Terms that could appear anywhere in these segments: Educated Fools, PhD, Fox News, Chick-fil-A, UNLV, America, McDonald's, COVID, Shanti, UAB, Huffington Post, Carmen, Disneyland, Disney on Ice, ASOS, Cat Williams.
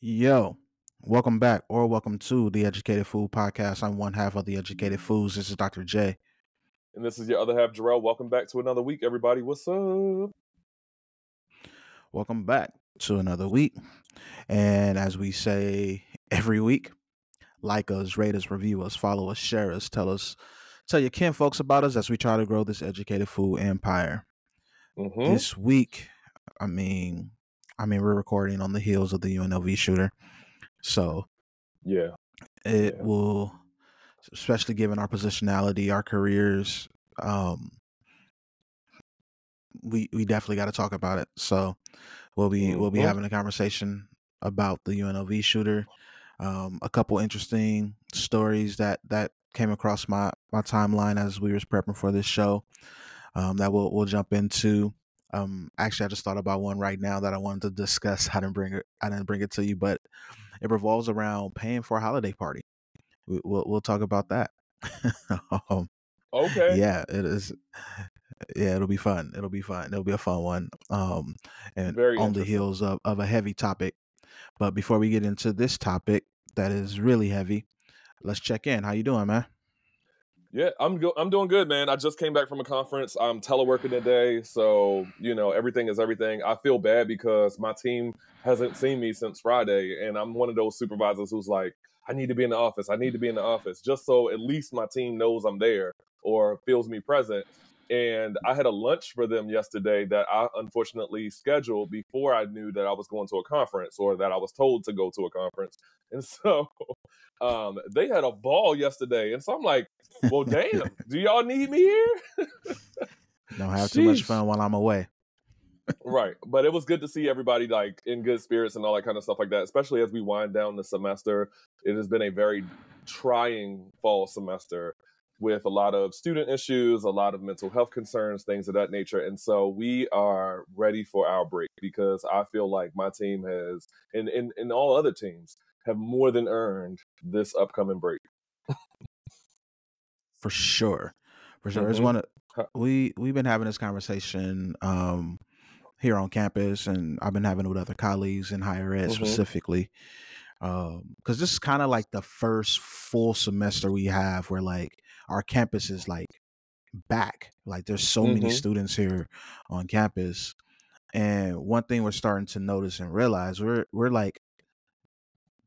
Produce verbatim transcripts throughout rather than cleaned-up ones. Yo, welcome back, or welcome to the Educated Fool Podcast. I'm one half of the Educated Fools. This is Doctor J. And this is your other half, Jarrell. Welcome back to another week, everybody. What's up? Welcome back to another week. And as we say every week, like us, rate us, review us, follow us, share us, tell us, tell your kin folks about us as we try to grow this educated food empire. Mm-hmm. This week, I mean, I mean, we're recording on the heels of the U N L V shooter, so yeah, it yeah. will, especially given our positionality, our careers, um, we we definitely got to talk about it. So we'll be mm-hmm. we'll be having a conversation about the U N L V shooter. Um, a couple interesting stories that, that came across my, my timeline as we was prepping for this show um, that we'll we'll jump into. Um, actually, I just thought about one right now that I wanted to discuss. I didn't bring it. I didn't bring it to you, but it revolves around paying for a holiday party. We, we'll we'll talk about that. um, okay. Yeah, it is. Yeah, it'll be fun. It'll be fun. It'll be a fun one. Um, and Very on the heels of, of a heavy topic. But before we get into this topic that is really heavy, let's check in. How you doing, man? Yeah, I'm go- I'm doing good, man. I just came back from a conference. I'm teleworking today, so you know everything is everything. I feel bad because my team hasn't seen me since Friday, and I'm one of those supervisors who's like, I need to be in the office. I need to be in the office just so at least my team knows I'm there or feels me present. And I had a lunch for them yesterday that I unfortunately scheduled before I knew that I was going to a conference or that I was told to go to a conference. And so um, they had a ball yesterday. And so I'm like, well, damn, do y'all need me here? Don't have Jeez. too much fun while I'm away. Right. But it was good to see everybody like in good spirits and all that kind of stuff like that, especially as we wind down the semester. It has been a very trying fall semester with a lot of student issues, a lot of mental health concerns, things of that nature. And so we are ready for our break because I feel like my team has, and, and, and all other teams, have more than earned this upcoming break. For sure. For sure. Mm-hmm. There's one of, we, we've been having this conversation um, here on campus, and I've been having it with other colleagues in higher ed mm-hmm. specifically. Because um, this is kind of like the first full semester we have where like, our campus is like back. Like there's so mm-hmm. many students here on campus. And one thing we're starting to notice and realize we're, we're like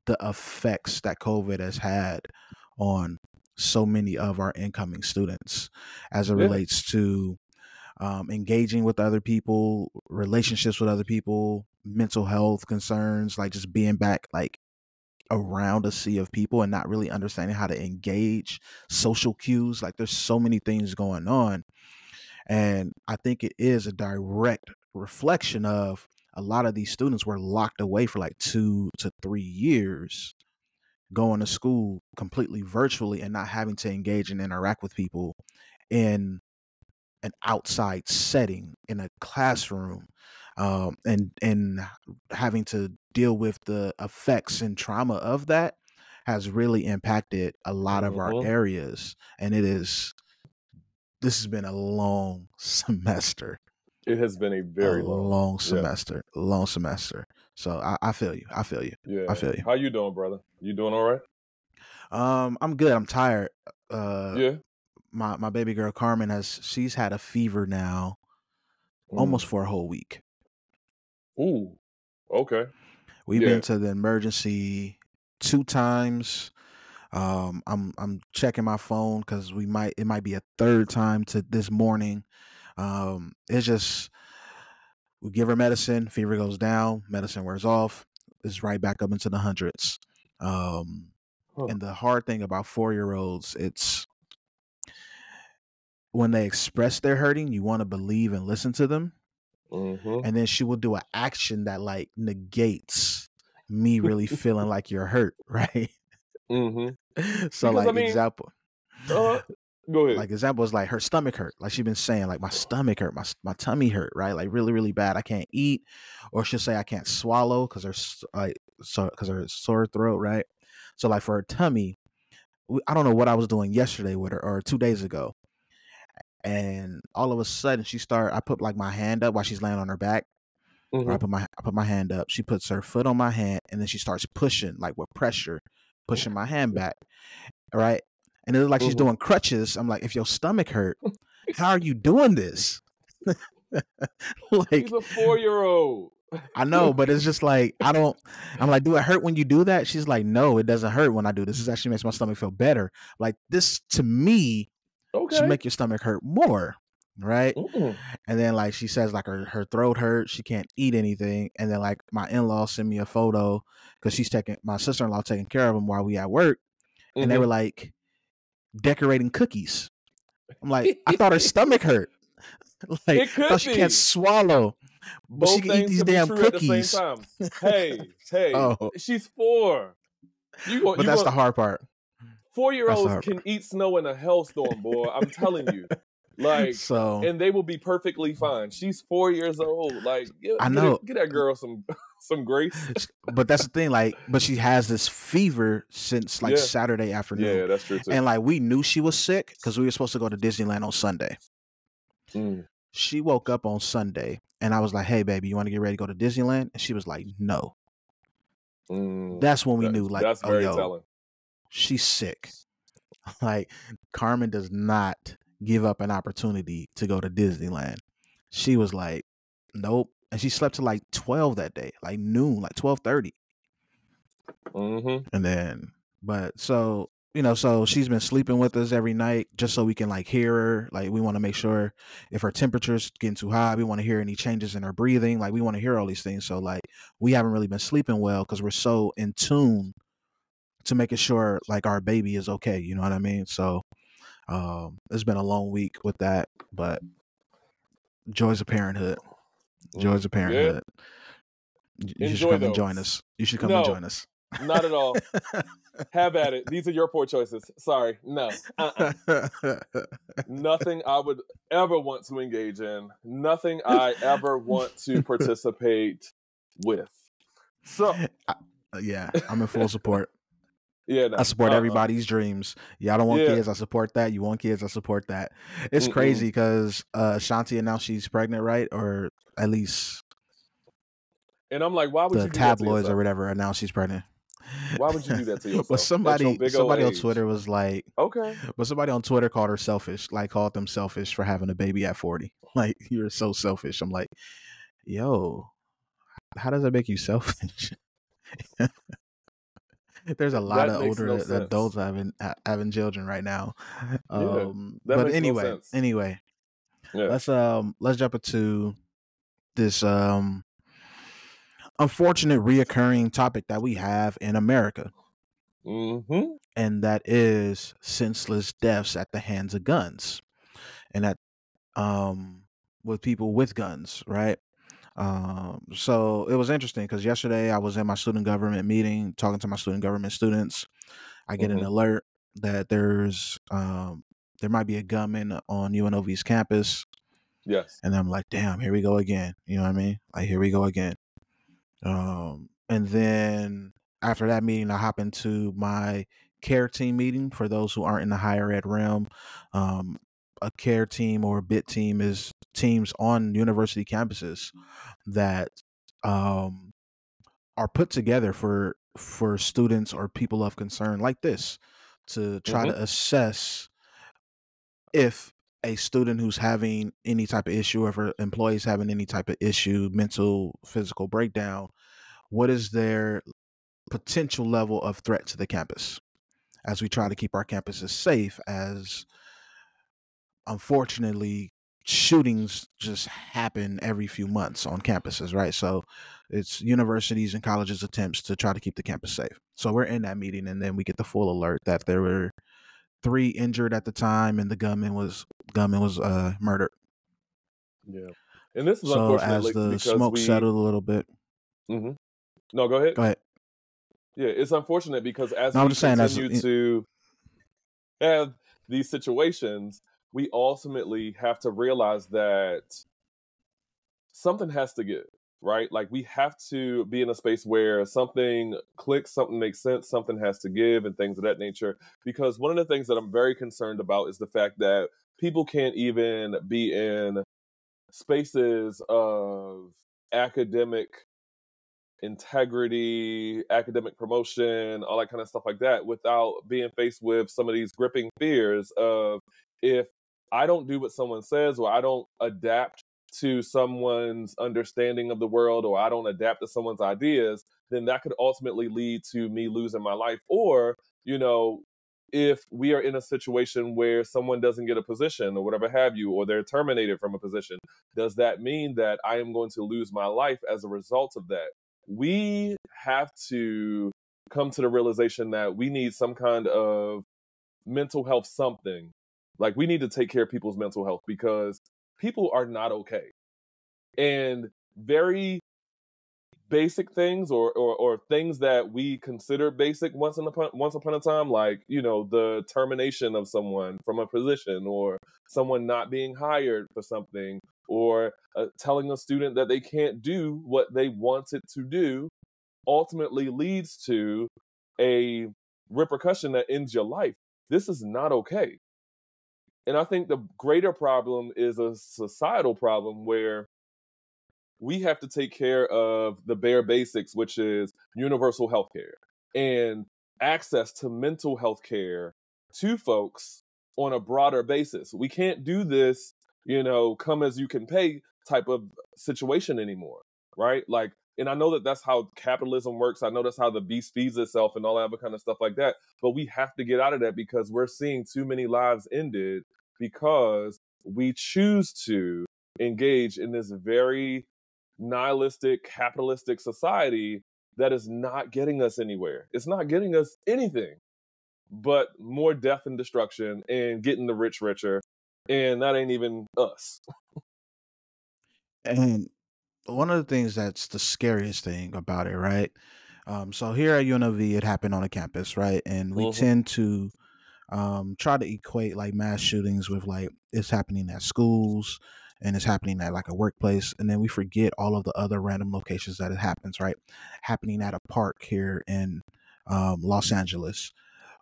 the effects that COVID has had on so many of our incoming students as it yeah. relates to um, engaging with other people, relationships with other people, mental health concerns, like just being back, like, around a sea of people and not really understanding how to engage, social cues. Like there's so many things going on. And I think it is a direct reflection of a lot of these students were locked away for like two to three years going to school completely virtually and not having to engage and interact with people in an outside setting, in a classroom. Um, and and having to deal with the effects and trauma of that has really impacted a lot of mm-hmm. our areas. And it is, this has been a long semester. It has been a very a long, long semester, yeah. long semester. So I, I feel you. I feel you. Yeah. I feel you. How you doing, brother? You doing all right? Um, I'm good. I'm tired. Uh, yeah. My, my baby girl, Carmen, has, she's had a fever now mm. almost for a whole week. Ooh, okay. We've yeah. been to the emergency two times. Um, I'm I'm checking my phone because we might it might be a third time to this morning. Um, it's just we give her medicine, fever goes down, medicine wears off, it's right back up into the hundreds. Um, huh. And the hard thing about four-year-olds, it's when they express they're hurting, you want to believe and listen to them. Mm-hmm. And then she will do an action that like negates me really feeling like you're hurt, right? Mm-hmm. So because, like I mean, example, uh, go ahead. Like example is like her stomach hurt. Like she's been saying like my stomach hurt, my my tummy hurt, right? Like really really bad. I can't eat, or she'll say I can't swallow because her like so because her sore throat, right? So like for her tummy, I don't know what I was doing yesterday with her or two days ago. And all of a sudden she started, I put like my hand up while she's laying on her back. Mm-hmm. I put my, I put my hand up. She puts her foot on my hand and then she starts pushing, like with pressure, pushing my hand back. All right. And it looked like mm-hmm. she's doing crutches. I'm like, if your stomach hurt, how are you doing this? Like, she's a four-year-old. I know, but it's just like, I don't, I'm like, do it hurt when you do that? She's like, no, it doesn't hurt when I do this. This actually makes my stomach feel better. Like this to me okay. should make your stomach hurt more. Right. Mm-mm. And then like, she says like her, her throat hurts. She can't eat anything. And then like my in-law sent me a photo because she's taking, my sister-in-law taking care of them while we at work. Mm-hmm. And they were like decorating cookies. I'm like, I thought her stomach hurt. Like, it could I thought she be. Can't swallow. But both she can eat these damn cookies. At the same time. Hey, hey, oh. She's four. You go, but you that's go, the hard part. Four-year-olds can part. Eat snow in a hailstorm, boy. I'm telling you, like, so, and they will be perfectly fine. She's four years old. Like, get, I know, get, get that girl some some grace. But that's the thing, like, but she has this fever since like yeah. Saturday afternoon. Yeah, that's true too. And like, we knew she was sick because we were supposed to go to Disneyland on Sunday. Mm. She woke up on Sunday and I was like, hey, baby, you want to get ready to go to Disneyland? And she was like, no. Mm, that's when we that, knew, like, that's oh, very yo, telling. She's sick. Like, Carmen does not give up an opportunity to go to Disneyland. She was like, nope. And she slept till like twelve that day, like noon, like twelve thirty. Mm-hmm. And then, but so, you know, so she's been sleeping with us every night just so we can like hear her. Like, we want to make sure if her temperature's getting too high, we want to hear any changes in her breathing. Like, we want to hear all these things. So like, we haven't really been sleeping well because we're so in tune to making sure like our baby is okay. You know what I mean? So um, it's been a long week with that, but joys of parenthood. Joys of parenthood. Yeah. You Enjoy should come those. and join us. You should come no. and join us. Not at all. Have at it. These are your poor choices. Sorry. No. Uh-uh. Nothing I would ever want to engage in. Nothing I ever want to participate with. So. I, yeah. I'm in full support. Yeah. No, I support uh-uh. everybody's dreams. Y'all don't want yeah. kids. I support that. You want kids. I support that. It's Mm-mm. crazy because uh, Shanti announced she's pregnant, right? Or at least. And I'm like, why would the you do tabloids that to or whatever announced she's pregnant? Why would you do that to yourself? But somebody, your somebody on Twitter was like, okay. But somebody on Twitter called her selfish, like called them selfish for having a baby at forty. Like, you're so selfish. I'm like, yo, how does that make you selfish? There's a lot that of older no adults having having children right now. Um, yeah, but anyway, no anyway, yeah. let's um let's jump into this um. unfortunate reoccurring topic that we have in America. Mm-hmm. And that is senseless deaths at the hands of guns and at um with people with guns, right? Um so it was interesting because yesterday I was in my student government meeting talking to my student government students. I get mm-hmm. an alert that there's um there might be a gunman on U N L V's campus. Yes. And I'm like, damn, here we go again. You know what I mean? Like, here we go again. Um, and then after that meeting, I hop into my care team meeting. For those who aren't in the higher ed realm, um, a care team or a bit team is teams on university campuses that, um, are put together for, for students or people of concern like this to try mm-hmm. to assess if a student who's having any type of issue, or if her employee's having any type of issue, mental, physical breakdown, what is their potential level of threat to the campus as we try to keep our campuses safe, as unfortunately shootings just happen every few months on campuses, right? So it's universities and colleges attempts to try to keep the campus safe. So we're in that meeting and then we get the full alert that there were three injured at the time, and the gunman was gunman was uh, murdered. Yeah, and this is so unfortunate as the because smoke we... settled a little bit. Mm-hmm. No, go ahead. Go ahead. Yeah, it's unfortunate because as no, we I'm just continue saying that's... to have these situations, we ultimately have to realize that something has to give, right? Like, we have to be in a space where something clicks, something makes sense, something has to give, and things of that nature. Because one of the things that I'm very concerned about is the fact that people can't even be in spaces of academic integrity, academic promotion, all that kind of stuff like that, without being faced with some of these gripping fears of, if I don't do what someone says, or I don't adapt to someone's understanding of the world, or I don't adapt to someone's ideas, then that could ultimately lead to me losing my life. Or, you know, if we are in a situation where someone doesn't get a position or whatever have you, or they're terminated from a position, does that mean that I am going to lose my life as a result of that? We have to come to the realization that we need some kind of mental health something. Like, we need to take care of people's mental health, because people are not okay. And very basic things, or, or, or things that we consider basic once upon, once upon a time, like, you know, the termination of someone from a position, or someone not being hired for something, or uh, telling a student that they can't do what they wanted to do, ultimately leads to a repercussion that ends your life. This is not okay. And I think the greater problem is a societal problem where we have to take care of the bare basics, which is universal health care and access to mental health care to folks on a broader basis. We can't do this, you know, come as you can pay type of situation anymore, right? Like, and I know that that's how capitalism works. I know that's how the beast feeds itself and all that other kind of stuff like that. But we have to get out of that, because we're seeing too many lives ended because we choose to engage in this very nihilistic, capitalistic society that is not getting us anywhere. It's not getting us anything but more death and destruction and getting the rich richer. And that ain't even us. And one of the things that's the scariest thing about it, right? Um, so here at U N L V, it happened on a campus, right? And we mm-hmm. tend to um, try to equate like mass shootings with like it's happening at schools and it's happening at like a workplace. And then we forget all of the other random locations that it happens, right? Happening at a park here in um, Los Angeles,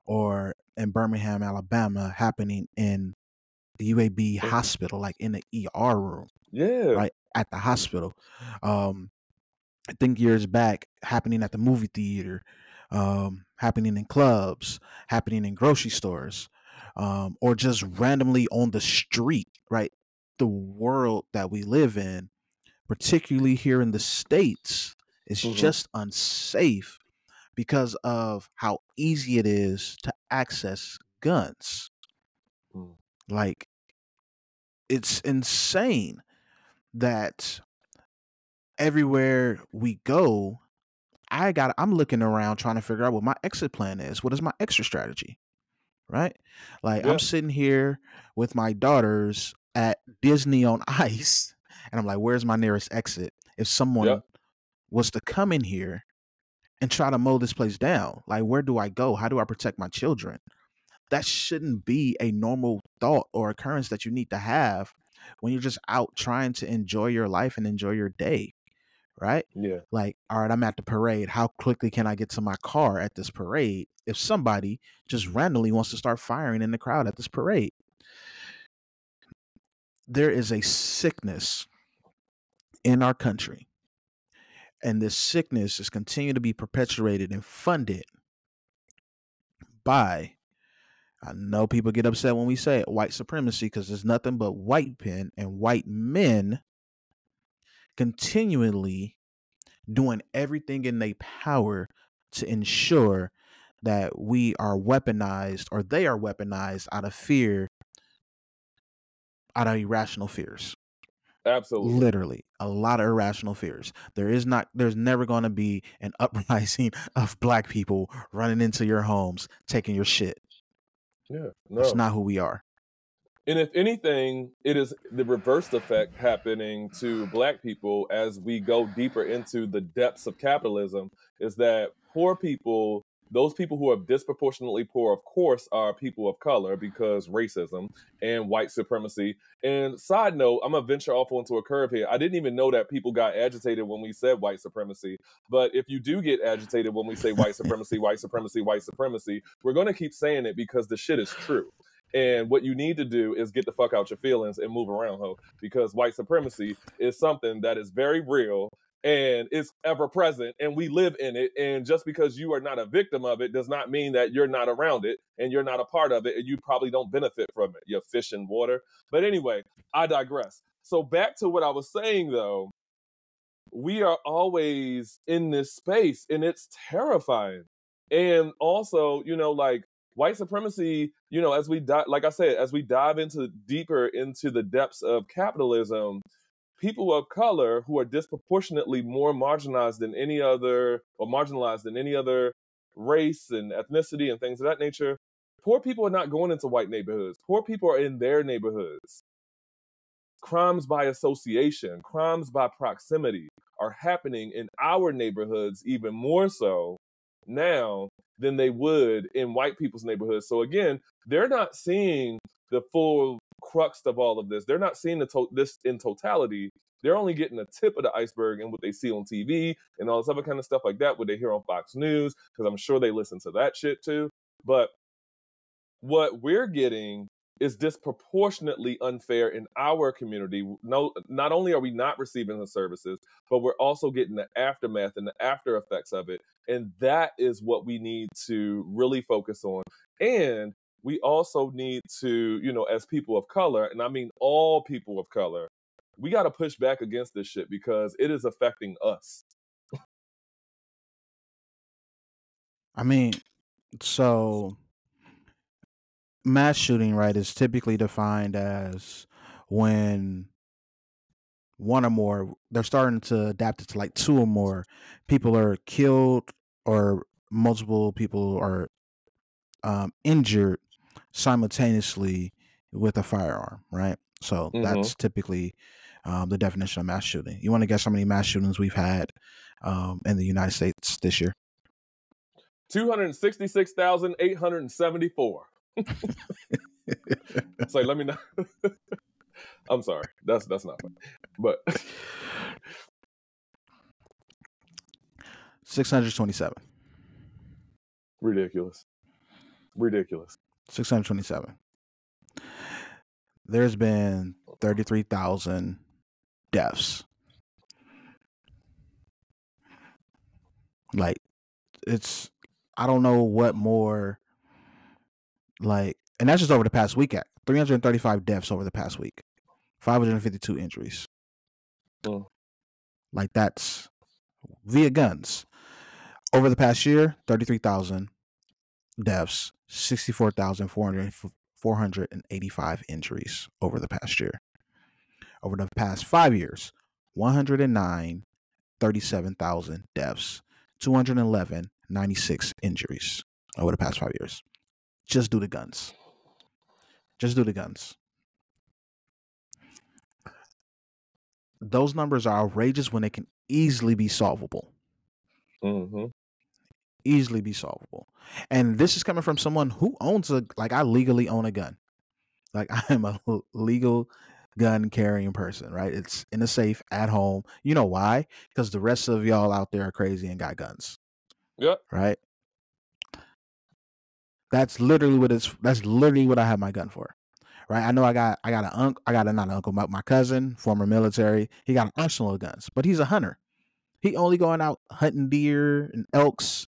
or in Birmingham, Alabama, happening in the U A B hospital, like in the E R room. Yeah. Right. At the hospital. Um, I think years back, happening at the movie theater, um, happening in clubs, happening in grocery stores, um, or just randomly on the street, right? The world that we live in, particularly here in the States, is mm-hmm. just unsafe because of how easy it is to access guns. Mm. Like, it's insane that everywhere we go, I got, I'm looking around trying to figure out what my exit plan is. What is my extra strategy? Right? Like, yeah. I'm sitting here with my daughters at Disney on Ice, and I'm like, where's my nearest exit? If someone yeah. was to come in here and try to mow this place down, like, where do I go? How do I protect my children? That shouldn't be a normal thought or occurrence that you need to have when you're just out trying to enjoy your life and enjoy your day, right? Yeah. Like, all right, I'm at the parade. How quickly can I get to my car at this parade if somebody just randomly wants to start firing in the crowd at this parade? There is a sickness in our country, and this sickness is continued to be perpetuated and funded by, I know people get upset when we say it, white supremacy, because there's nothing but white men and white men continually doing everything in their power to ensure that we are weaponized, or they are weaponized out of fear, out of irrational fears. Absolutely. Literally, a lot of irrational fears. There is not, there's never going to be an uprising of black people running into your homes, taking your shit. Yeah, no. That's not who we are. And if anything, it is the reverse effect happening to black people as we go deeper into the depths of capitalism, is that poor people Those people who are disproportionately poor, of course, are people of color, because racism and white supremacy. And side note, I'm going to venture off onto a curve here. I didn't even know that people got agitated when we said white supremacy. But if you do get agitated when we say white supremacy, white supremacy, white supremacy, we're going to keep saying it because the shit is true. And what you need to do is get the fuck out your feelings and move around, ho, because white supremacy is something that is very real and it's ever present, and we live in it. And just because you are not a victim of it does not mean that you're not around it and you're not a part of it, and you probably don't benefit from it. You're fish in water. But anyway, I digress. So back to what I was saying, though, we are always in this space, and it's terrifying. And also, you know, like, white supremacy, you know, as we, di- like I said, as we dive into deeper into the depths of capitalism, people of color who are disproportionately more marginalized than any other, or marginalized than any other race and ethnicity and things of that nature, poor people are not going into white neighborhoods. Poor people are in their neighborhoods. Crimes by association, crimes by proximity are happening in our neighborhoods even more so now than they would in white people's neighborhoods. So again, they're not seeing the full crux of all of this. They're not seeing the to- this in totality. They're only getting the tip of the iceberg and what they see on T V and all this other kind of stuff like that, what they hear on Fox News, because I'm sure they listen to that shit too. But what we're getting is disproportionately unfair in our community. No, not only are we not receiving the services, but we're also getting the aftermath and the after effects of it. And that is what we need to really focus on. And we also need to, you know, as people of color, and I mean all people of color, we got to push back against this shit because it is affecting us. I mean, so... mass shooting, right, is typically defined as when one or more, they're starting to adapt it to like two or more people are killed or multiple people are um, injured simultaneously with a firearm, right? So mm-hmm. that's typically um, the definition of mass shooting. You want to guess how many mass shootings we've had um, in the United States this year? two hundred sixty-six thousand eight hundred seventy-four. So let me not I'm sorry, that's that's not funny. But six hundred twenty-seven. Ridiculous. Ridiculous. six hundred twenty-seven. There's been thirty-three thousand deaths. Like, it's, I don't know what more. Like, and that's just over the past week. At three hundred thirty-five deaths over the past week, five hundred fifty-two injuries. Oh. Like, that's via guns. Over the past year, thirty-three thousand deaths, sixty-four thousand four hundred eighty-five injuries over the past year. Over the past five years, one hundred nine, thirty-seven thousand deaths, two hundred eleven, ninety-six injuries over the past five years. Just do the guns. Just do the guns. Those numbers are outrageous when they can easily be solvable. Mm-hmm. Easily be solvable. And this is coming from someone who owns a, like, I legally own a gun. Like, I am a legal gun carrying person, right? It's in a safe at home. You know why? Because the rest of y'all out there are crazy and got guns. Yep. Right? That's literally what it's. That's literally what I have my gun for, right? I know I got. I got an uncle. I got a, not an uncle. My, my cousin, former military. He got an arsenal of guns, but he's a hunter. He only going out hunting deer and elks.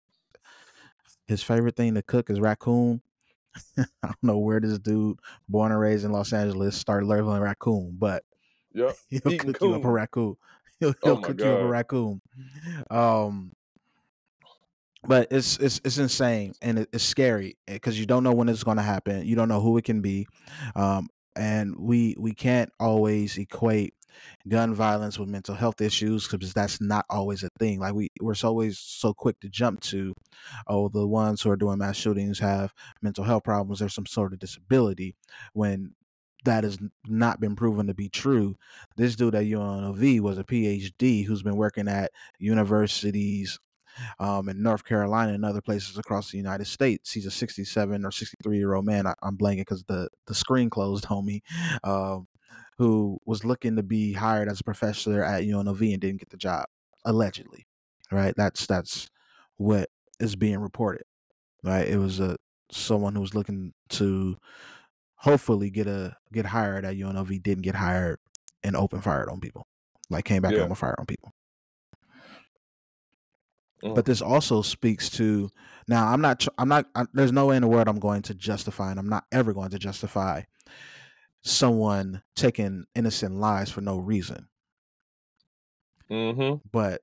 His favorite thing to cook is raccoon. I don't know where this dude, born and raised in Los Angeles, started leveling raccoon, but yep. he'll Eating cook coon. you up a raccoon. He'll, he'll oh cook God. you up a raccoon. Um. But it's it's it's insane, and it's scary because you don't know when it's going to happen. You don't know who it can be, um, and we we can't always equate gun violence with mental health issues because that's not always a thing. Like we we're always so quick to jump to, oh, the ones who are doing mass shootings have mental health problems. There's some sort of disability when that has not been proven to be true. This dude at U N L V was a P H D who's been working at universities um, in North Carolina and other places across the United States. He's a sixty-seven or sixty-three year old man. I, I'm blanking because the, the screen closed, homie, um, who was looking to be hired as a professor at U N L V and didn't get the job, allegedly. Right. That's that's what is being reported. Right. It was a someone who was looking to hopefully get a get hired at U N L V, didn't get hired, and open fired on people. Like came back yeah. home and fired on people. Oh. But this also speaks to now. I'm not. I'm not. I, there's no way in the world I'm going to justify, and I'm not ever going to justify someone taking innocent lives for no reason. Mm-hmm. But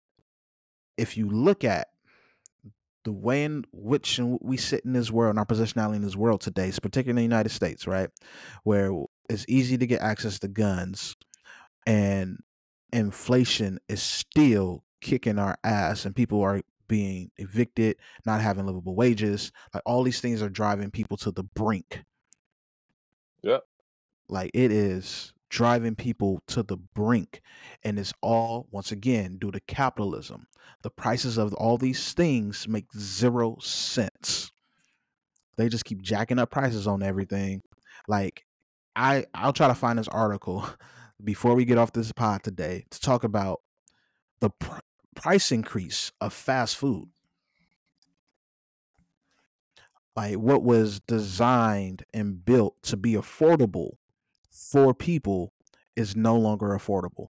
if you look at the way in which we sit in this world and our positionality in this world today, particularly in the United States, right, where it's easy to get access to guns and inflation is still kicking our ass and people are being evicted, not having livable wages. Like all these things are driving people to the brink. Yeah. Like it is driving people to the brink. And it's all, once again, due to capitalism. The prices of all these things make zero sense. They just keep jacking up prices on everything. Like I, I'll try to find this article before we get off this pod today to talk about the pr- price increase of fast food. Like what was designed and built to be affordable for people is no longer affordable,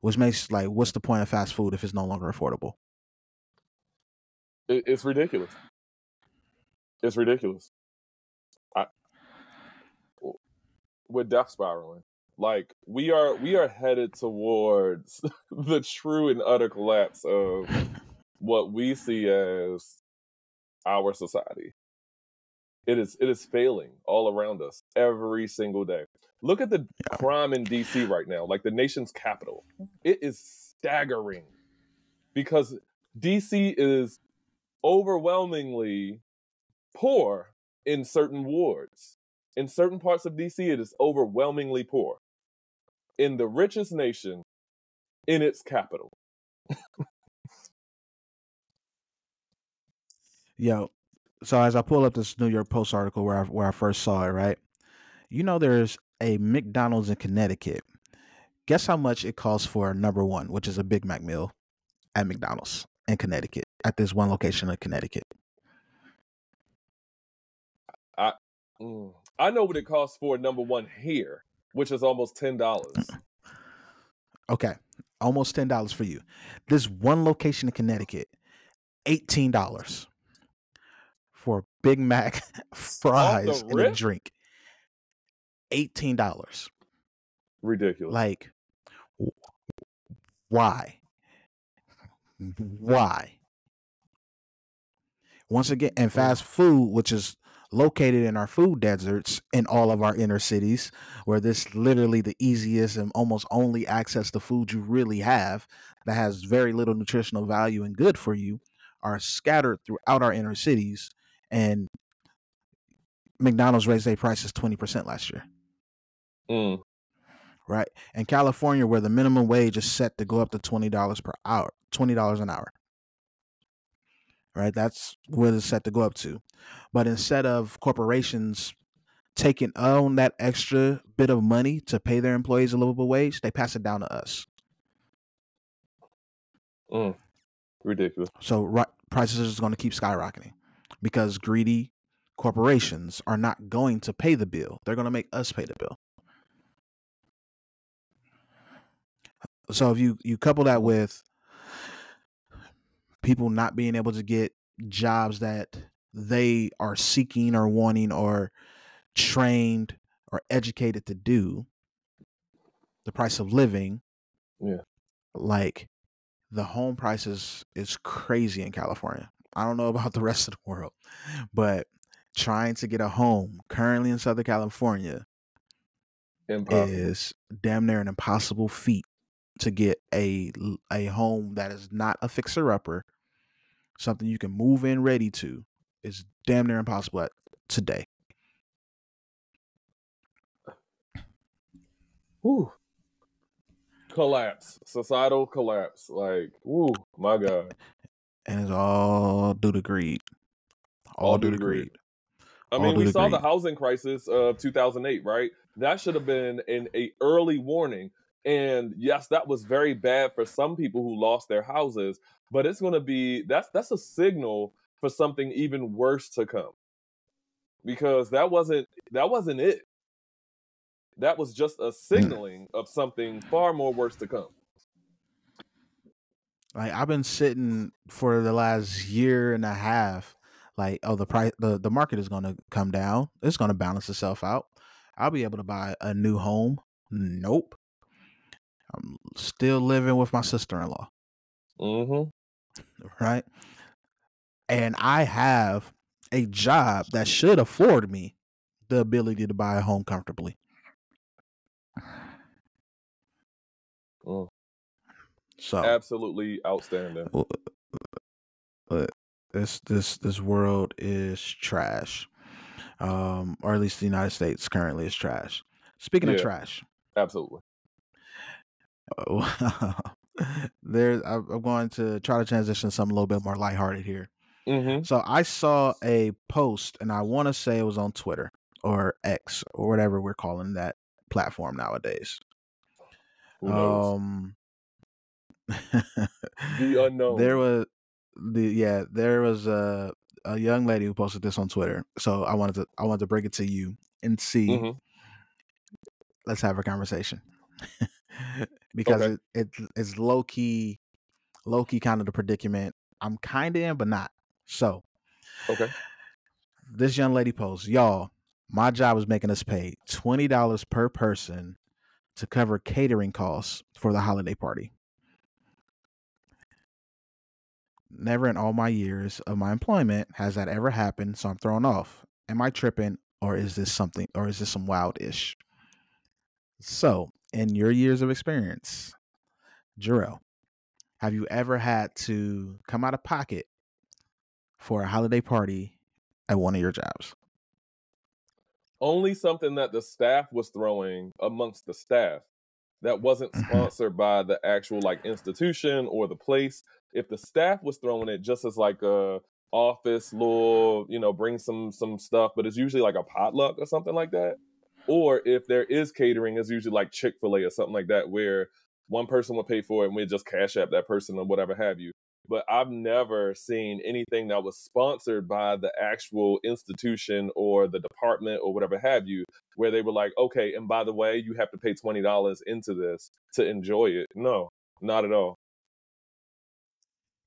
which makes like, what's the point of fast food if it's no longer affordable? It, it's ridiculous. It's ridiculous. I, we're death spiraling. Like we are, we are headed towards the true and utter collapse of what we see as our society. It is, it is failing all around us every single day. Look at the yeah. crime in D C right now, like the nation's capital. It is staggering because D C is overwhelmingly poor in certain wards. In certain parts of D C, it is overwhelmingly poor. In the richest nation, in its capital. Yo, so as I pull up this New York Post article where I, where I first saw it, right? You know, there's a McDonald's in Connecticut. Guess how much it costs for number one, which is a Big Mac meal at McDonald's in Connecticut, at this one location in Connecticut. I mm, I know what it costs for number one here, which is almost ten dollars. Okay, almost ten dollars for you. This one location in Connecticut, eighteen dollars for Big Mac, fries, and a drink. eighteen dollars. Ridiculous. Like, why? Why? Once again, and fast food, which is located in our food deserts in all of our inner cities, where this is literally the easiest and almost only access to food you really have that has very little nutritional value and good for you, are scattered throughout our inner cities. And McDonald's raised their prices twenty percent last year. Mm. Right. In California, where the minimum wage is set to go up to twenty dollars per hour, twenty dollars an hour. Right. That's what it's set to go up to. But instead of corporations taking on that extra bit of money to pay their employees a livable wage, they pass it down to us. Mm. Ridiculous. So right, prices are just going to keep skyrocketing because greedy corporations are not going to pay the bill. They're going to make us pay the bill. So if you, you couple that with people not being able to get jobs that they are seeking or wanting or trained or educated to do, the price of living, yeah, like the home prices is crazy in California. I don't know about the rest of the world, but trying to get a home currently in Southern California impossible. Is damn near an impossible feat to get a a home that is not a fixer-upper, something you can move in ready to. Is damn near impossible at, today. Whew. Collapse. Societal collapse. Like, woo, my God. and it's all due to greed. All, all due, due to greed. greed. I mean, we saw greed. the housing crisis of two thousand eight, right? That should have been an a early warning. And yes, that was very bad for some people who lost their houses, but it's going to be, that's that's a signal for something even worse to come. Because that wasn't that wasn't it. That was just a signaling of something far more worse to come. Like, I've been sitting for the last year and a half, like, oh, the price, the, the market is going to come down. It's going to balance itself out. I'll be able to buy a new home. Nope. I'm still living with my sister-in-law. Mm-hmm. Right? And I have a job that should afford me the ability to buy a home comfortably. Oh. So absolutely outstanding. But this this this world is trash, um, or at least the United States currently is trash. Speaking yeah, of trash, absolutely. Oh, there's. I'm going to try to transition to something a little bit more lighthearted here. Mm-hmm. So I saw a post, and I want to say it was on Twitter or X or whatever we're calling that platform nowadays. Who knows? Um, the unknown. There was the yeah. There was a a young lady who posted this on Twitter. So I wanted to I wanted to bring it to you and see. Mm-hmm. Let's have a conversation because okay. it, it it's low key, low key kind of the predicament I'm kind of in, but not. So, okay. This young lady posts, y'all. My job is making us pay twenty dollars per person to cover catering costs for the holiday party. Never in all my years of my employment has that ever happened, so I'm thrown off. Am I tripping, or is this something, or is this some wild-ish? So, in your years of experience, Jarrell, have you ever had to come out of pocket for a holiday party at one of your jobs? Only something that the staff was throwing amongst the staff that wasn't sponsored by the actual like institution or the place. If the staff was throwing it just as like a office law, you know, bring some some stuff, but it's usually like a potluck or something like that. Or if there is catering, it's usually like Chick-fil-A or something like that where one person would pay for it and we just cash app that person or whatever have you. But I've never seen anything that was sponsored by the actual institution or the department or whatever have you, where they were like, okay, and by the way, you have to pay twenty dollars into this to enjoy it. No, not at all.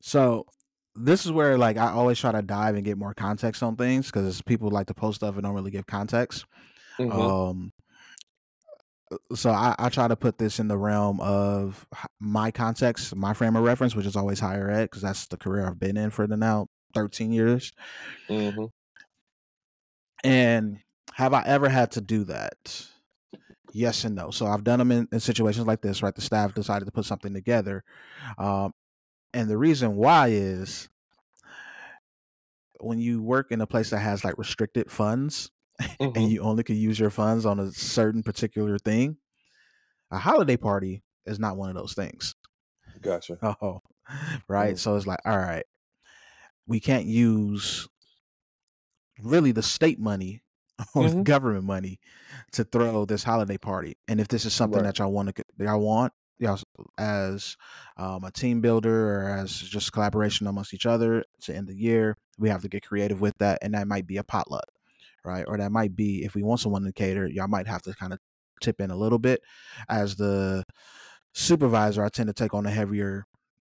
So this is where like I always try to dive and get more context on things because people like to post stuff and don't really give context. Mm-hmm. Um, so I, I try to put this in the realm of my context, my frame of reference, which is always higher ed, because that's the career I've been in for the now thirteen years. Mm-hmm. And have I ever had to do that? Yes and no. So I've done them in, in situations like this, right? The staff decided to put something together. Um, and the reason why is when you work in a place that has like restricted funds, mm-hmm. and you only can use your funds on a certain particular thing. A holiday party is not one of those things. Gotcha. Oh, right. Mm-hmm. So it's like, all right, we can't use really the state money or mm-hmm. government money to throw this holiday party. And if this is something right. that y'all want to, y'all want, y'all as um, a team builder or as just collaboration amongst each other to end the year, we have to get creative with that. And that might be a potluck. Right. Or that might be if we want someone to cater, y'all might have to kind of tip in a little bit. As the supervisor, I tend to take on a heavier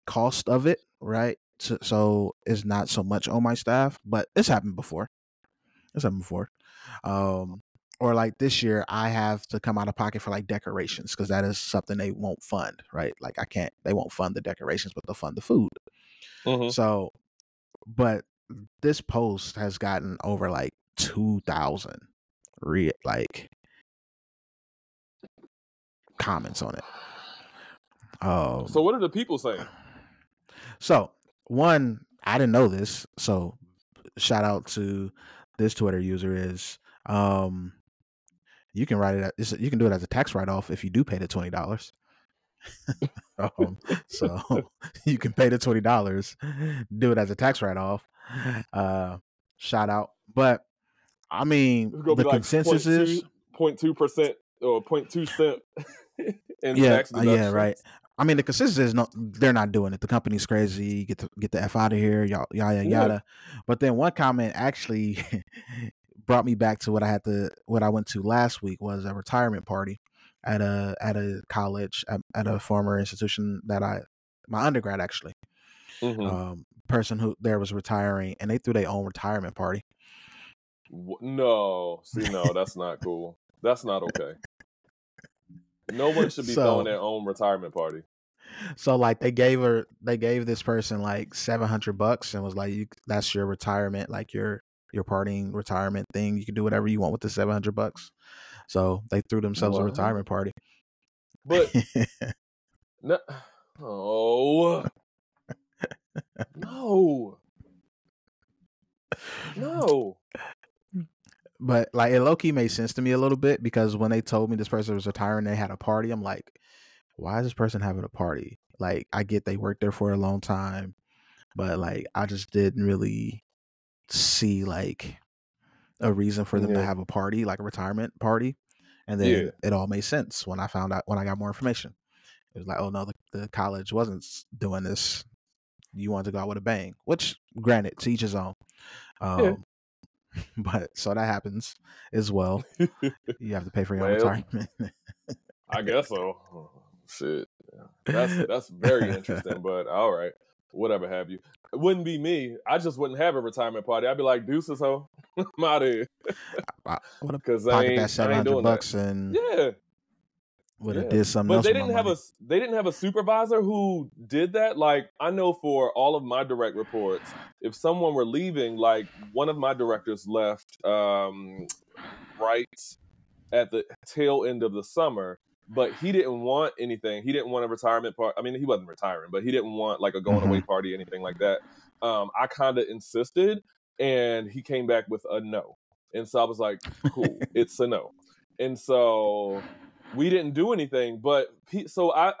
cost of it. Right. So, so it's not so much on my staff, but it's happened before. It's happened before. Um, or like this year, I have to come out of pocket for like decorations because that is something they won't fund. Right. Like I can't they won't fund the decorations, but they'll fund the food. Mm-hmm. So but this post has gotten over like two thousand re- like comments on it. Um, so what are the people saying? So one, I didn't know this. So shout out to this Twitter user is um, you can write it. At, you can do it as a tax write off if you do pay the twenty dollars. um, so you can pay the twenty dollars, do it as a tax write-off. Uh, shout out. But I mean, the consensus is zero point two percent or zero point two cent in yeah, tax deductions. Yeah, right. I mean, the consensus is no, they're not doing it. The company's crazy. Get the, get the F out of here. Y'all, yada, yada. Yeah. But then one comment actually brought me back to what I had to, what I went to last week was a retirement party at a, at a college, at, at a former institution that I, my undergrad actually, mm-hmm. um, person who there was retiring and they threw their own retirement party. No, see, no, that's not cool. That's not okay. No one should be so, throwing their own retirement party. So, like, they gave her, they gave this person like seven hundred bucks, and was like, you, "That's your retirement, like your your partying retirement thing. You can do whatever you want with the seven hundred bucks." So they threw themselves wow. a retirement party. But no, oh no, no. But like it low-key made sense to me a little bit because when they told me this person was retiring, they had a party. I'm like, why is this person having a party? Like, I get they worked there for a long time, but like I just didn't really see like a reason for them yeah. to have a party, like a retirement party. And then yeah. it all made sense when I found out when I got more information. It was like, oh no, the, the college wasn't doing this. You wanted to go out with a bang, which granted, to each his own. Um, yeah. But so that happens as well. You have to pay for your well, retirement. I guess so. Oh, shit, that's that's very interesting. But all right, whatever have you. It wouldn't be me. I just wouldn't have a retirement party. I'd be like, deuces, ho, I'm out of here. Because I, I, I ain't that seven hundred bucks that. And yeah, would have yeah. did something. But else they didn't have money. a they didn't have a supervisor who did that. Like I know for all of my direct reports, if someone were leaving, like one of my directors left um, right at the tail end of the summer, but he didn't want anything. He didn't want a retirement party. I mean, he wasn't retiring, but he didn't want like a going away party, anything like that. Um, I kind of insisted, and he came back with a no, and so I was like, cool, it's a no, and so. We didn't do anything, but pe- so I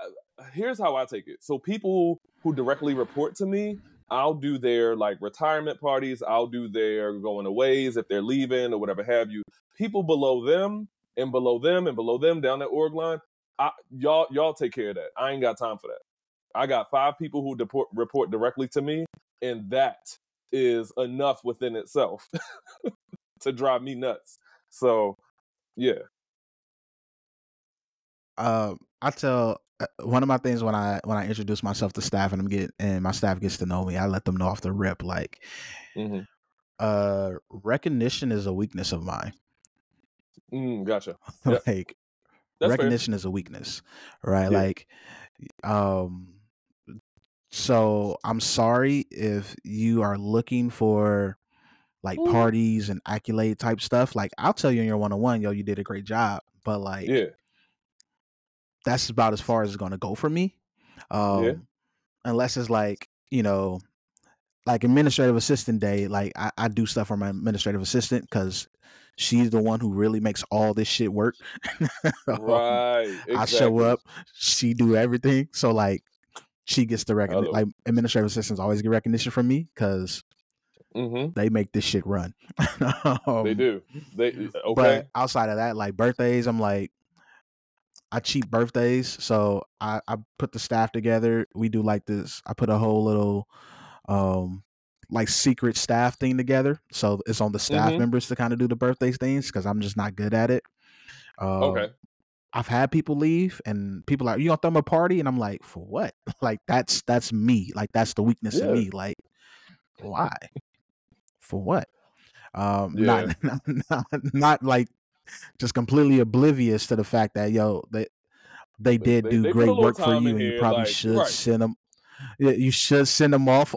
here's how I take it. So people who directly report to me, I'll do their like retirement parties, I'll do their going aways if they're leaving or whatever have you. People below them and below them and below them down that org line, I, y'all y'all take care of that. I ain't got time for that. I got five people who deport, report directly to me, and that is enough within itself to drive me nuts. So yeah. Uh, I tell uh, one of my things when I when I introduce myself to staff and I'm get and my staff gets to know me, I let them know off the rip like, mm-hmm. uh, recognition is a weakness of mine. Mm, gotcha. Yep. Like That's recognition fair. Is a weakness, right? Yeah. Like, um, so I'm sorry if you are looking for like mm. parties and accolade type stuff. Like I'll tell you in your one on one, yo, you did a great job, but like, yeah. that's about as far as it's going to go for me. Um, yeah. Unless it's like, you know, like administrative assistant day, like I, I do stuff for my administrative assistant because she's the one who really makes all this shit work. Right. Exactly. I show up, she do everything. So like she gets the recognition. Like administrative assistants always get recognition from me because mm-hmm. they make this shit run. um, they do. They okay. But outside of that, like birthdays, I'm like, I cheat birthdays, so I, I put the staff together. We do like this. I put a whole little, um, like secret staff thing together. So it's on the staff mm-hmm. members to kind of do the birthdays things because I'm just not good at it. Uh, okay. I've had people leave and people are like, you gonna throw me a party? And I'm like, for what? Like that's that's me. Like that's the weakness yeah. in me. Like why? For what? Um, yeah. not, not not not like. Just completely oblivious to the fact that yo they they did they, do they great work for you, and here, you probably like, should right. send them. You should send them off.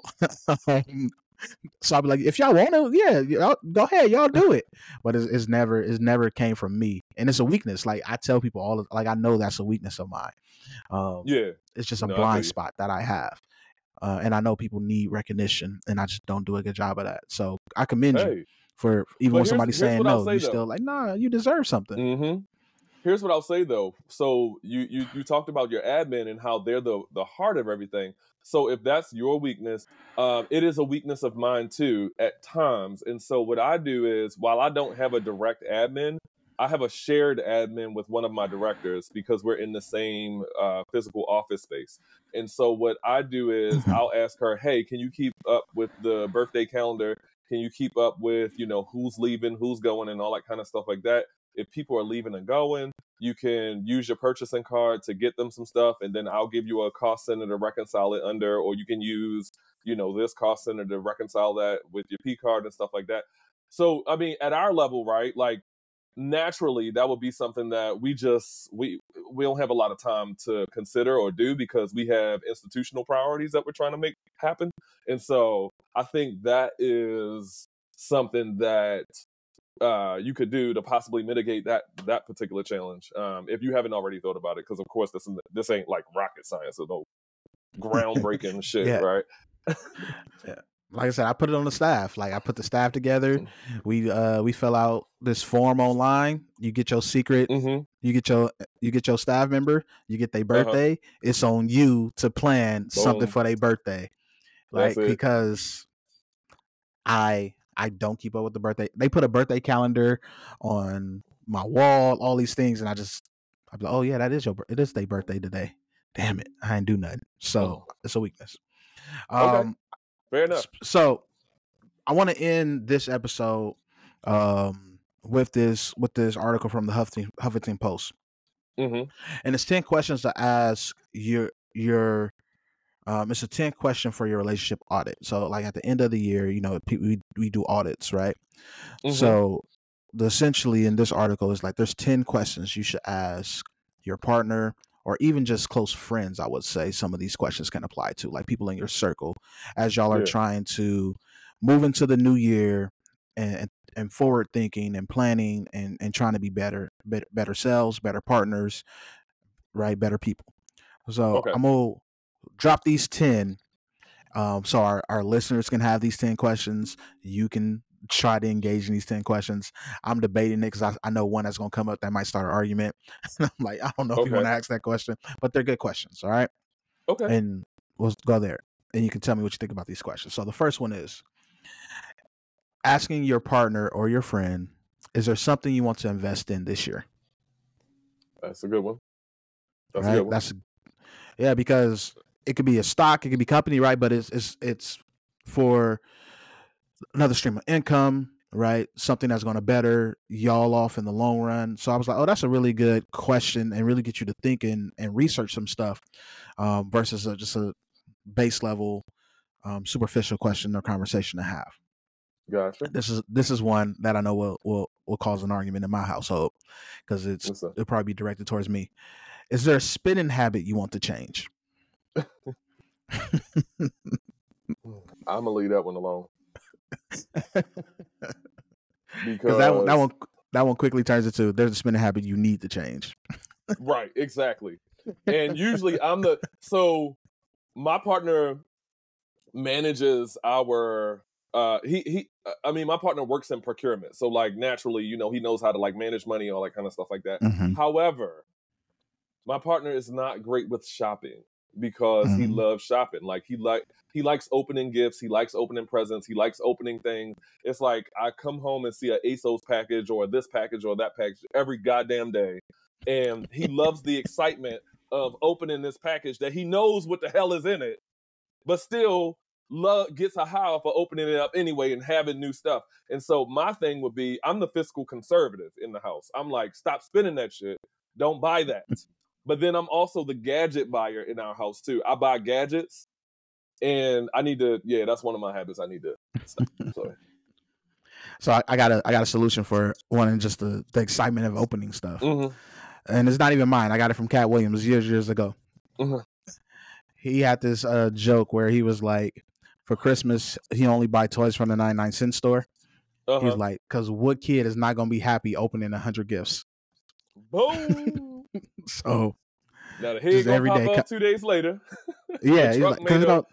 So I'll be like, if y'all want to, yeah, y'all, go ahead, y'all do it. But it's, it's never, it's never came from me, and it's a weakness. Like I tell people all, of, like I know that's a weakness of mine. Um, yeah, it's just a no, blind spot that I have, uh, and I know people need recognition, and I just don't do a good job of that. So I commend hey. you. For even but when somebody's saying no, say, you're though. still like, nah, you deserve something. Mm-hmm. Here's what I'll say though. So you you you talked about your admin and how they're the the heart of everything. So if that's your weakness, um, it is a weakness of mine too at times. And so what I do is, while I don't have a direct admin, I have a shared admin with one of my directors because we're in the same uh, physical office space. And so what I do is I'll ask her, hey, can you keep up with the birthday calendar? Can you keep up with, you know, who's leaving, who's going, and all that kind of stuff like that? If people are leaving and going, you can use your purchasing card to get them some stuff, and then I'll give you a cost center to reconcile it under, or you can use, you know, this cost center to reconcile that with your P card and stuff like that. So, I mean, at our level, right, like, naturally, that would be something that we just, we we don't have a lot of time to consider or do because we have institutional priorities that we're trying to make happen. And so I think that is something that uh, you could do to possibly mitigate that that particular challenge um, if you haven't already thought about it. Because, of course, this, this ain't like rocket science or no groundbreaking shit, yeah. right? yeah. Like I said, I put it on the staff. Like I put the staff together. We uh we fill out this form online. You get your secret. Mm-hmm. You get your you get your staff member. You get their birthday. Uh-huh. It's on you to plan Boom. something for their birthday, like because I I don't keep up with the birthday. They put a birthday calendar on my wall, all these things, and I just I'm like, oh yeah, that is your it is their birthday today. Damn it, I ain't do nothing. So oh. it's a weakness. Um. Okay. Fair enough. So I want to end this episode um, with this with this article from the Huffington, Huffington Post. Mm-hmm. And it's ten questions to ask your your um, it's a ten question for your relationship audit. So like at the end of the year, you know, we we do audits, right? Mm-hmm. So the, essentially in this article is like there's ten questions you should ask your partner, or even just close friends, I would say some of these questions can apply to, like people in your circle, as y'all are yeah. trying to move into the new year and and forward thinking and planning and, and trying to be better, better, better selves, better partners, right? Better people. So okay. I'm going to drop these ten. Um, so our, our listeners can have these ten questions. You can try to engage in these ten questions. I'm debating it because I, I know one that's going to come up that might start an argument. And I'm like, I don't know okay. if you want to ask that question, but they're good questions. All right. Okay. And we'll go there and you can tell me what you think about these questions. So the first one is asking your partner or your friend, is there something you want to invest in this year? That's a good one. That's right? a good one. That's, yeah, because it could be a stock, it could be company, right? But it's, it's, it's for another stream of income, right? Something that's going to better y'all off in the long run. So I was like, oh, that's a really good question and really get you to think and, and research some stuff um, versus a, just a base level, um, superficial question or conversation to have. Gotcha. This is, this is one that I know will, will, will cause an argument in my household because it's, it'll probably be directed towards me. Is there a spending habit you want to change? I'm going to leave that one alone. because that one, that one that one quickly turns into there's a spending habit you need to change. Right, exactly. And usually I'm the so my partner manages our uh he he I mean my partner works in procurement, so like naturally, you know, he knows how to like manage money, all that kind of stuff like that. Mm-hmm. However, my partner is not great with shopping because mm-hmm. he loves shopping. Like he like he likes opening gifts, he likes opening presents, he likes opening things. It's like I come home and see an ASOS package or this package or that package every goddamn day, and he loves the excitement of opening this package that he knows what the hell is in it, but still love gets a high for opening it up anyway and having new stuff. And so my thing would be, I'm the fiscal conservative in the house. I'm like, stop spending that shit, don't buy that. But then I'm also the gadget buyer in our house too. I buy gadgets, and I need to. Yeah, that's one of my habits. I need to stop. Sorry. So I, I got a I got a solution for one, and just the, the excitement of opening stuff. Mm-hmm. And it's not even mine. I got it from Cat Williams years years ago. Mm-hmm. He had this uh, joke where he was like, for Christmas he only buy toys from the ninety-nine cent store. Uh-huh. He was like, because what kid is not gonna be happy opening a hundred gifts? Boom. So now the head gonna pop day, up two days later. Yeah, the like, they're gonna,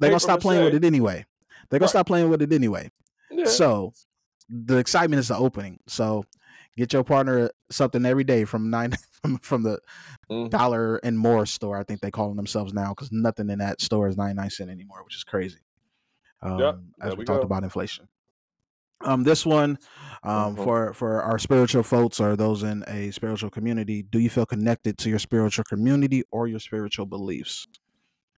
they gonna stop playing with it anyway. They're gonna right. stop playing with it anyway. Yeah. So the excitement is the opening. So get your partner something every day from nine from, from the mm. dollar and more store. I think they call themselves now, because nothing in that store is ninety-nine cents anymore, which is crazy. Um, yeah, as we, we talked go. about inflation. Um, this one, um, mm-hmm. for, for our spiritual folks or those in a spiritual community, do you feel connected to your spiritual community or your spiritual beliefs?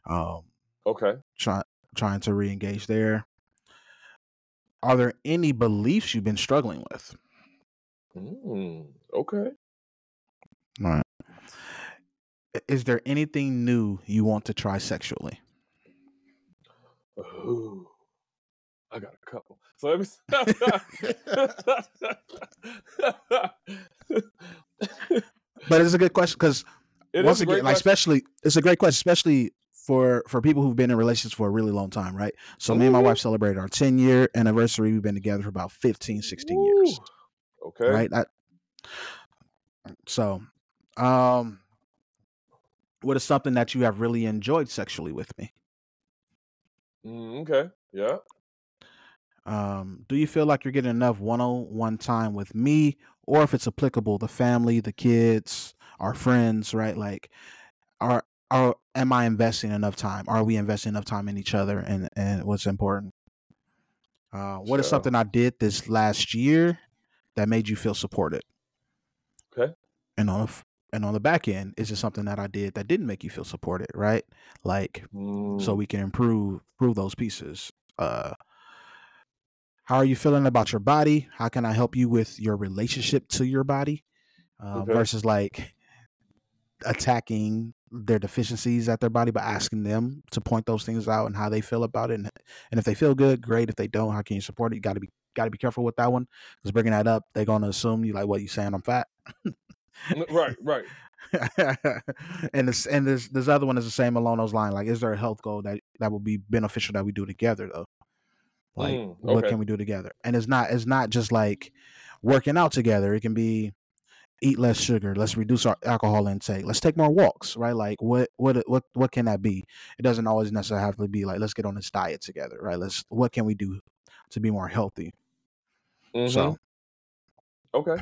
Um, okay. Try, trying to re-engage there. Are there any beliefs you've been struggling with? Mm, okay. All right. Is there anything new you want to try sexually? Ooh, I got a couple. So let me. But it's a good question, because once again, like question. especially, it's a great question, especially for for people who've been in relations for a really long time, right? So Ooh. me and my wife celebrated our ten year anniversary. We've been together for about fifteen, sixteen Ooh. years. Okay. Right. I, so, um, what is something that you have really enjoyed sexually with me? Mm, okay. Yeah. Um, do you feel like you're getting enough one-on-one time with me, or if it's applicable, the family, the kids, our friends, right? Like, are are am I investing enough time? Are we investing enough time in each other and and what's important? Uh, what sure. is something I did this last year that made you feel supported? Okay. And on the, and on the back end, is it something that I did that didn't make you feel supported, right? Like, mm. so we can improve, improve those pieces. Uh, how are you feeling about your body? How can I help you with your relationship to your body? Uh, okay. Versus like attacking their deficiencies at their body, but asking them to point those things out and how they feel about it. And, and if they feel good, great. If they don't, how can you support it? You got to be Got to be careful with that one, because bringing that up, they're gonna assume you like, what you saying? I'm fat, right? Right. and this and this this other one is the same along those lines. Like, is there a health goal that that will be beneficial that we do together though? Like, mm, okay. what can we do together? And it's not it's not just like working out together. It can be eat less sugar, let's reduce our alcohol intake, let's take more walks, right? Like, what what what what can that be? It doesn't always necessarily have to be like, let's get on this diet together, right? Let's what can we do to be more healthy? Mm-hmm. So, okay.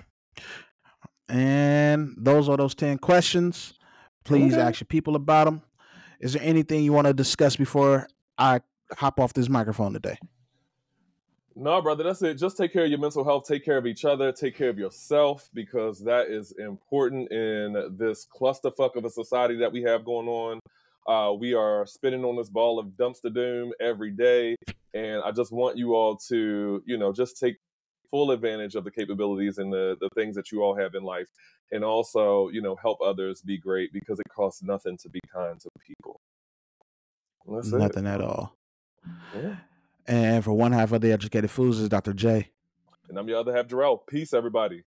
And those are those ten questions. Please okay. ask your people about them. Is there anything you want to discuss before I hop off this microphone today? No, brother, that's it. Just take care of your mental health. Take care of each other. Take care of yourself, because that is important in this clusterfuck of a society that we have going on. Uh, we are spinning on this ball of dumpster doom every day. And I just want you all to, you know, just take full advantage of the capabilities and the, the things that you all have in life. And also, you know, help others be great, because it costs nothing to be kind to people. That's nothing it. at all. Yeah. And for one half of the Educated Fools is Doctor J. And I'm your other half, Jarrell. Peace, everybody.